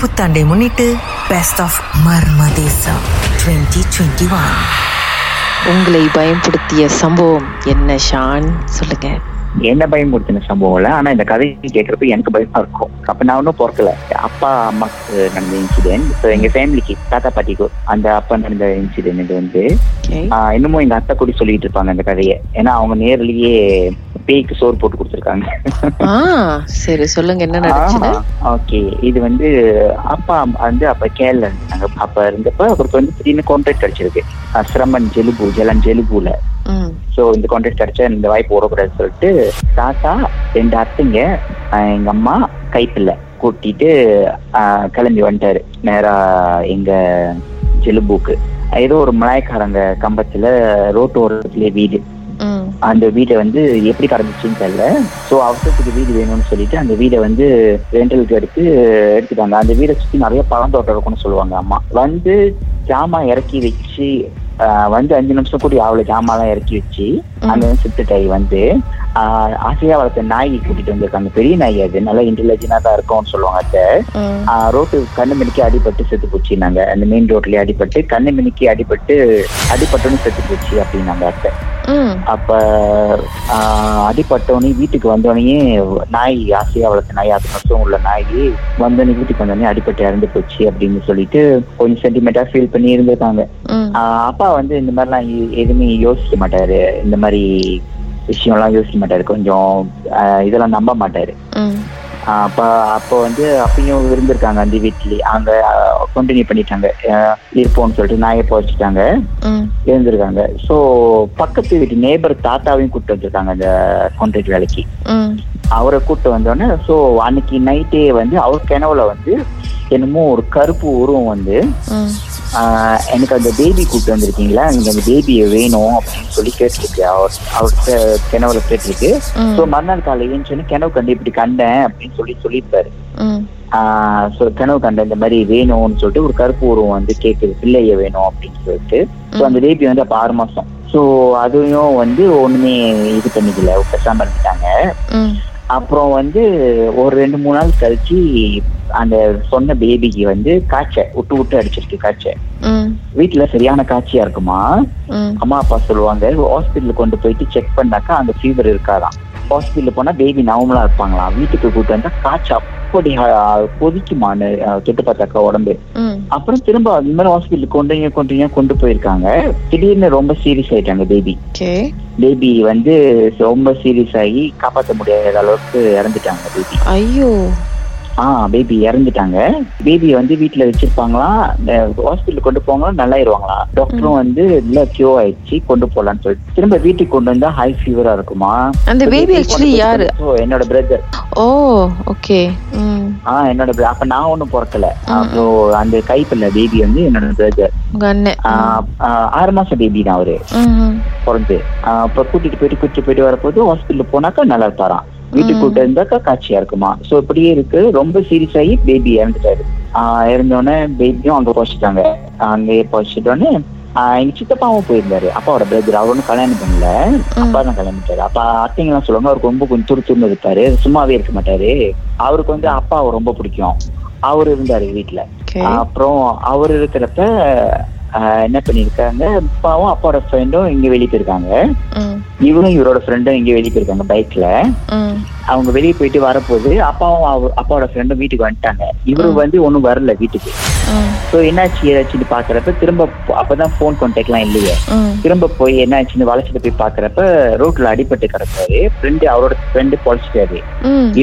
புத்தாண்டை முன்னிட்டு best of மர்ம தேசம் 2021. உங்களை பயன்படுத்திய சம்பவம் என்ன ஷான், சொல்லுங்க. என்ன பயன்படுத்தின சம்பவம் இல்லை, ஆனா இந்த கதையை கேட்கறப்ப எனக்கு பயமா இருக்கும். அப்ப நான் ஒன்னும் பொறுக்கல, அப்பா அம்மாக்கு நடந்த இன்சிடென்ட், எங்க ஃபேமிலிக்கு தாத்தா பாட்டிக்கு அந்த அப்பா நடந்த இன்சிடென்ட். இது வந்து இன்னமும் எங்க அத்தை கூட சொல்லிட்டு இருப்பாங்க அந்த கதையை, ஏன்னா அவங்க நேரிலேயே பேய்க்கு சோறு போட்டு கொடுத்துருக்காங்க. சரி, சொல்லுங்க என்ன நடந்துச்சு. ஓகே, இது வந்து அப்பா வந்து அப்ப கேரளா இருந்தாங்க. அப்ப இருந்தப்ப அவருக்கு வந்து திடீர்னு கான்ட்ராக்ட் கிடைச்சிருக்கு சிரமன் ஜெலுபு ஜெலன் ஜெலுபுல. ஸோ இந்த கான்ட்ராக்ட் கிடைச்சா இந்த வாய்ப்பு ஓடக்கூடாதுன்னு சொல்லிட்டு தாத்தா, ரெண்டு அத்தைங்க, எங்க அம்மா கைப்பில்லை கூட்டிட்டு கிளம்பி வந்துட்டாரு நேரா எங்க ஜெலுபுக்கு. ஏதோ ஒரு மலாய்க்காரங்க கம்பத்துல ரோட்டு ஓரத்துலேயே வீடு, அந்த வீட்டை வந்து எப்படி கடந்துச்சுன்னு தெரியல. ஸோ அவசரத்துக்கு வீடு வேணும்னு சொல்லிட்டு அந்த வீடை வந்து ரெண்டலுக்கு எடுத்துட்டாங்க. அந்த வீடை சுற்றி நிறைய பழந்தோட்டம் இருக்கும்னு சொல்லுவாங்க அம்மா. வந்து ஜாமான் இறக்கி வச்சு வந்து 5 நிமிஷம் கூட்டி அவ்வளோ ஜாமான்லாம் இறக்கி வச்சு அந்த சித்துட்டாய் வந்து ஆசையா வளர்த்த நாயை கூட்டிட்டு வந்திருக்காங்க. பெரிய நாய், அது நல்லா இன்டெலிஜென்டா தான் இருக்கும்னு சொல்லுவாங்க. அந்த ரோட்டு கண்ணு மினிக்கு அடிபட்டு செத்து போச்சுனாங்க. அந்த மெயின் ரோட்லயே அடிபட்டு கண்ணு மினிக்கு அடிபட்டோன்னு செத்து போச்சு அப்படின்னாங்க அத்தை. அப்ப அடிபட்டோன்னே வீட்டுக்கு வந்தோடனே நாய், ஆசையா வளர்த்த நாய், 10 வருஷம் உள்ள நாய் வந்தோடனே வீட்டுக்கு வந்தோடனே அடிபட்டு இறந்து போச்சு அப்படின்னு சொல்லிட்டு கொஞ்சம் சென்டிமெண்டா ஃபீல் பண்ணி இருந்திருக்காங்க. அப்பா வந்து இந்த மாதிரிலாம் எதுவுமே யோசிக்க மாட்டாரு, இந்த மாதிரி விஷயம்லாம் யோசிக்க மாட்டாரு, கொஞ்சம் இதெல்லாம் நம்ப மாட்டாரு. அப்போ வந்து அப்பயும் இருந்திருக்காங்க அந்த வீட்லயே, அங்க கண்டினியூ பண்ணிட்டாங்க இருப்போம்னு சொல்லிட்டு நாயை போச்சுட்டாங்க, இருந்திருக்காங்க. ஸோ பக்கத்து வீட்டு நேபர் தாத்தாவையும் கூப்பிட்டு வந்திருக்காங்க அந்த கான்ட்ராக்ட் வேலைக்கு. அவரை கூப்பிட்டு வந்தோடனே ஸோ அன்னைக்கு நைட்டே வந்து அவர் கிணவுல வந்து என்னமோ ஒரு கருப்பு உருவம் வந்து எனக்கு அந்த பேபி கூப்பிட்டு வந்திருக்கீங்களா, எனக்கு அந்த பேபியை வேணும் அப்படின்னு சொல்லி கேட்டிருக்கு. அவர்கிட்ட கிணவுல கேட்டிருக்கு. ஸோ மறுநாள் காலையிலன்னு சொன்னா கிணவு கண்டு இப்படி கண்டேன் அப்படின்னு சொல்லியிருப்பாரு. கிணவு கண்ட இந்த மாதிரி வேணும்னு சொல்லிட்டு ஒரு கருப்பு உருவம் வந்து கேட்குது, பிள்ளைய வேணும் அப்படின்னு சொல்லிட்டு. ஸோ அந்த பேபி வந்து அப்போ 6 மாசம். ஸோ அதையும் வந்து ஒண்ணுமே இது பண்ணிக்கல, பேசாம இருந்துட்டாங்க. அப்புறம் வந்து ஒரு 2-3 நாள் கழிச்சு அந்த சொன்ன பேபிக்கு வந்து காய்ச்ச விட்டு அடிச்சிருக்கு. காய்ச்ச வீட்டுல சரியான காய்ச்சியா இருக்குமா, அம்மா அப்பா சொல்லுவாங்க ஹாஸ்பிட்டலுக்கு கொண்டு போயிட்டு செக் பண்ணாக்கா அந்த ஃபீவர் இருக்காதான். ஹாஸ்பிட்டல் போனா பேபி நார்மலா இருப்பாங்களாம், வீட்டுக்கு கூட்டு வந்தா காய்ச்சா அப்படி கொதிக்குமான்னு கெட்டு பார்த்தாக்கா உடம்பு. அப்புறம் திரும்ப அது மாதிரி ஹாஸ்பிட்டலுக்கு கொண்டு போயிருக்காங்க. திடீர்னு ரொம்ப சீரியஸ் ஆயிட்டாங்க பேபி. பேபி வந்து ரொம்ப சீரியஸ் ஆகி காப்பாற்ற முடியாத அளவுக்கு இறந்துட்டாங்க பேபி. ஐயோ, பேபி இறந்துட்டாங்க. பேபியை வந்து வீட்டுல வச்சிருப்பாங்களாம், ஹாஸ்பிட்டல் கொண்டு போவாங்களாம், நல்லாயிருவாங்களா. டாக்டரும் வந்து இல்ல கியூர் ஆயிடுச்சு கொண்டு போலான்னு சொல்லிட்டு திரும்ப வீட்டுக்கு கொண்டு வந்தா ஹை ஃபீவரா இருக்குமா. அந்த பேபி ஆக்சுவலி யாரு, என்னோட பிரதர். ஓ ஓகே. என்னோட அப்ப நான் ஒன்னும் பிறக்கல. அப்போ அந்த கைப்பில்ல பேபி வந்து என்னோட பிரதர், 6 மாசம் பேபி தான் அவரு பிறந்து. அப்ப கூட்டிட்டு போயிட்டு வரப்போது ஹாஸ்பிட்டல் போனாக்கா நல்லா இருப்பாராம், வீட்டுக்கு கூட்ட இருந்தாக்கா காட்சியா இருக்குமா. சோ இப்படியே இருக்கு, ரொம்ப சீரியஸ் ஆகி பேபி இறந்துட்டாரு. இறந்தோடனே பேபியும் அங்க போச்சுட்டாங்க. அங்கேயே போச்சுட்டோடனே எங்க சித்தப்பாவும் போயிருந்தாரு, அப்பாவோட பிரதர். அவர் ஒன்னும் கல்யாணம் பண்ணல, அப்பா தான் கல்யாணம் பண்ணிட்டாரு. அப்ப அத்தைங்கெல்லாம் சொல்லுவாங்க அவருக்கு ரொம்ப கொஞ்சம் துருத்துன்னு இருப்பாரு, சும்மாவே இருக்க மாட்டாரு. அவருக்கு வந்து அப்பாவை ரொம்ப பிடிக்கும். அவரு இருந்தாரு வீட்டுல. அப்புறம் அவர் இருக்கிறப்ப என்ன பண்ணிருக்காங்க, அப்பாவும் அப்பாவோட ஃப்ரெண்டும் இங்க வெளியே போயிருக்காங்க, இவரும் இவரோட ஃப்ரெண்டும் இங்க வெளியே போயிருக்காங்க பைக்ல. அவங்க வெளியே போயிட்டு வரப்போது அப்பாவும் அப்பாவோட ஃப்ரெண்டும் வீட்டுக்கு வந்துட்டாங்க. இவரு வந்து ஒன்னும் வரல வீட்டுக்கு. சோ என்னாச்சு ஏதாச்சுன்னு பாக்குறப்ப திரும்ப, அப்பதான் போன் கான்டாக்ட் எல்லாம் இல்லையே, திரும்ப போய் என்னாச்சுன்னு வளைச்சிட்டு போய் பாக்குறப்ப ரோட்ல அடிபட்டு கிடக்காரு. அவரோட ஃப்ரெண்டு பொழைச்சிட்டாரு,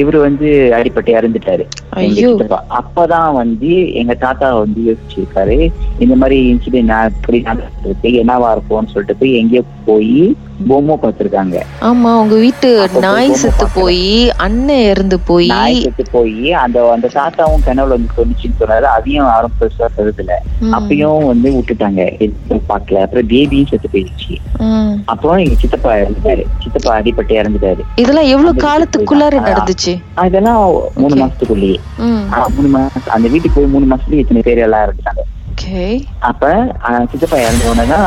இவரு வந்து அடிபட்டு இறந்துட்டாரு. அப்பதான் வந்து எங்க தாத்தா வந்து யோசிச்சிருக்காரு, இந்த மாதிரி இன்சிடென்ட் இப்படி நடந்துருக்கு, என்னவா இருக்கும்னு சொல்லிட்டு போய் எங்கேயோ போய் பொம்மை பார்த்திருக்காங்க. ஆமா, உங்க வீட்டு நாய் செத்து போய் அண்ணன் இறந்து போய் அந்த அந்த தாத்தாவும் கனவுல வந்து சொல்லிச்சுன்னு சொன்னாரு. அதையும் யாரும் பெருசா சொல்றதுல அப்பயும் வந்து விட்டுட்டாங்க, பார்க்கல. அப்புறம் பேபியும் செத்து போயிடுச்சு. அப்புறம் எங்க சித்தப்பா இறந்துட்டாரு, சித்தப்பா அடிபட்டு இறந்துட்டாரு. இதெல்லாம் எவ்வளவு காலத்துக்குள்ளார நடந்துச்சு? அதெல்லாம் 3 மாசத்துக்குள்ளேயே. 3 மாசம் அந்த வீட்டுக்கு போய் 3 மாசத்துலயே இத்தனை பேர் எல்லாம் இறந்துட்டாங்க. அப்ப சித்தப்பா இறந்தவனா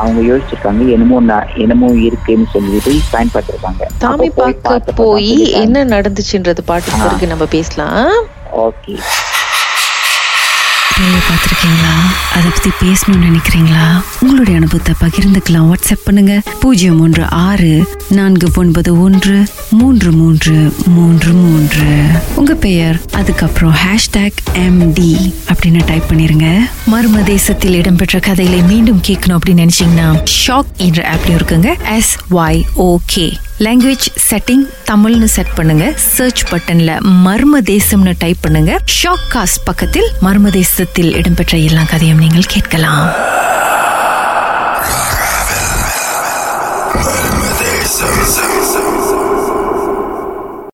அவங்க யோசிச்சிருக்காங்க, என்னமோ இருக்குன்னு சொல்லிட்டு சைன் பார்த்திருக்காங்க. சாமி பார்க்க போய் என்ன நடந்துச்சுன்றது பாட்டு நம்ம பேசலாம். ஓகே. வேலையை பார்த்துருக்கீங்களா? அதை பற்றி பேசணும்னு நினைக்கிறீங்களா? உங்களுடைய அனுபவத்தை பகிர்ந்துக்கலாம். வாட்ஸ்அப் பண்ணுங்க 03649133333. உங்க பெயர், அதுக்கப்புறம் ஹேஷ்டாக் MD அப்படின்னு டைப் பண்ணிருங்க. மர்ம தேசத்தில் இடம்பெற்ற கதைகளை மீண்டும் கேட்கணும் அப்படின்னு நினைச்சீங்கன்னா ஷாக் என்ற ஆப்ல இருக்குங்க. SYOK லாங்குவேஜ் செட்டிங் தமிழ்னு செட் பண்ணுங்க. சர்ச் பட்டன்ல மர்ம தேசம்னு டைப் பண்ணுங்க. ஷாக் காஸ்ட் பக்கத்தில் மர்ம தேசத்தில் இடம்பெற்ற எல்லா கதையும் நீங்கள் கேட்கலாம். மர்ம தேசம்.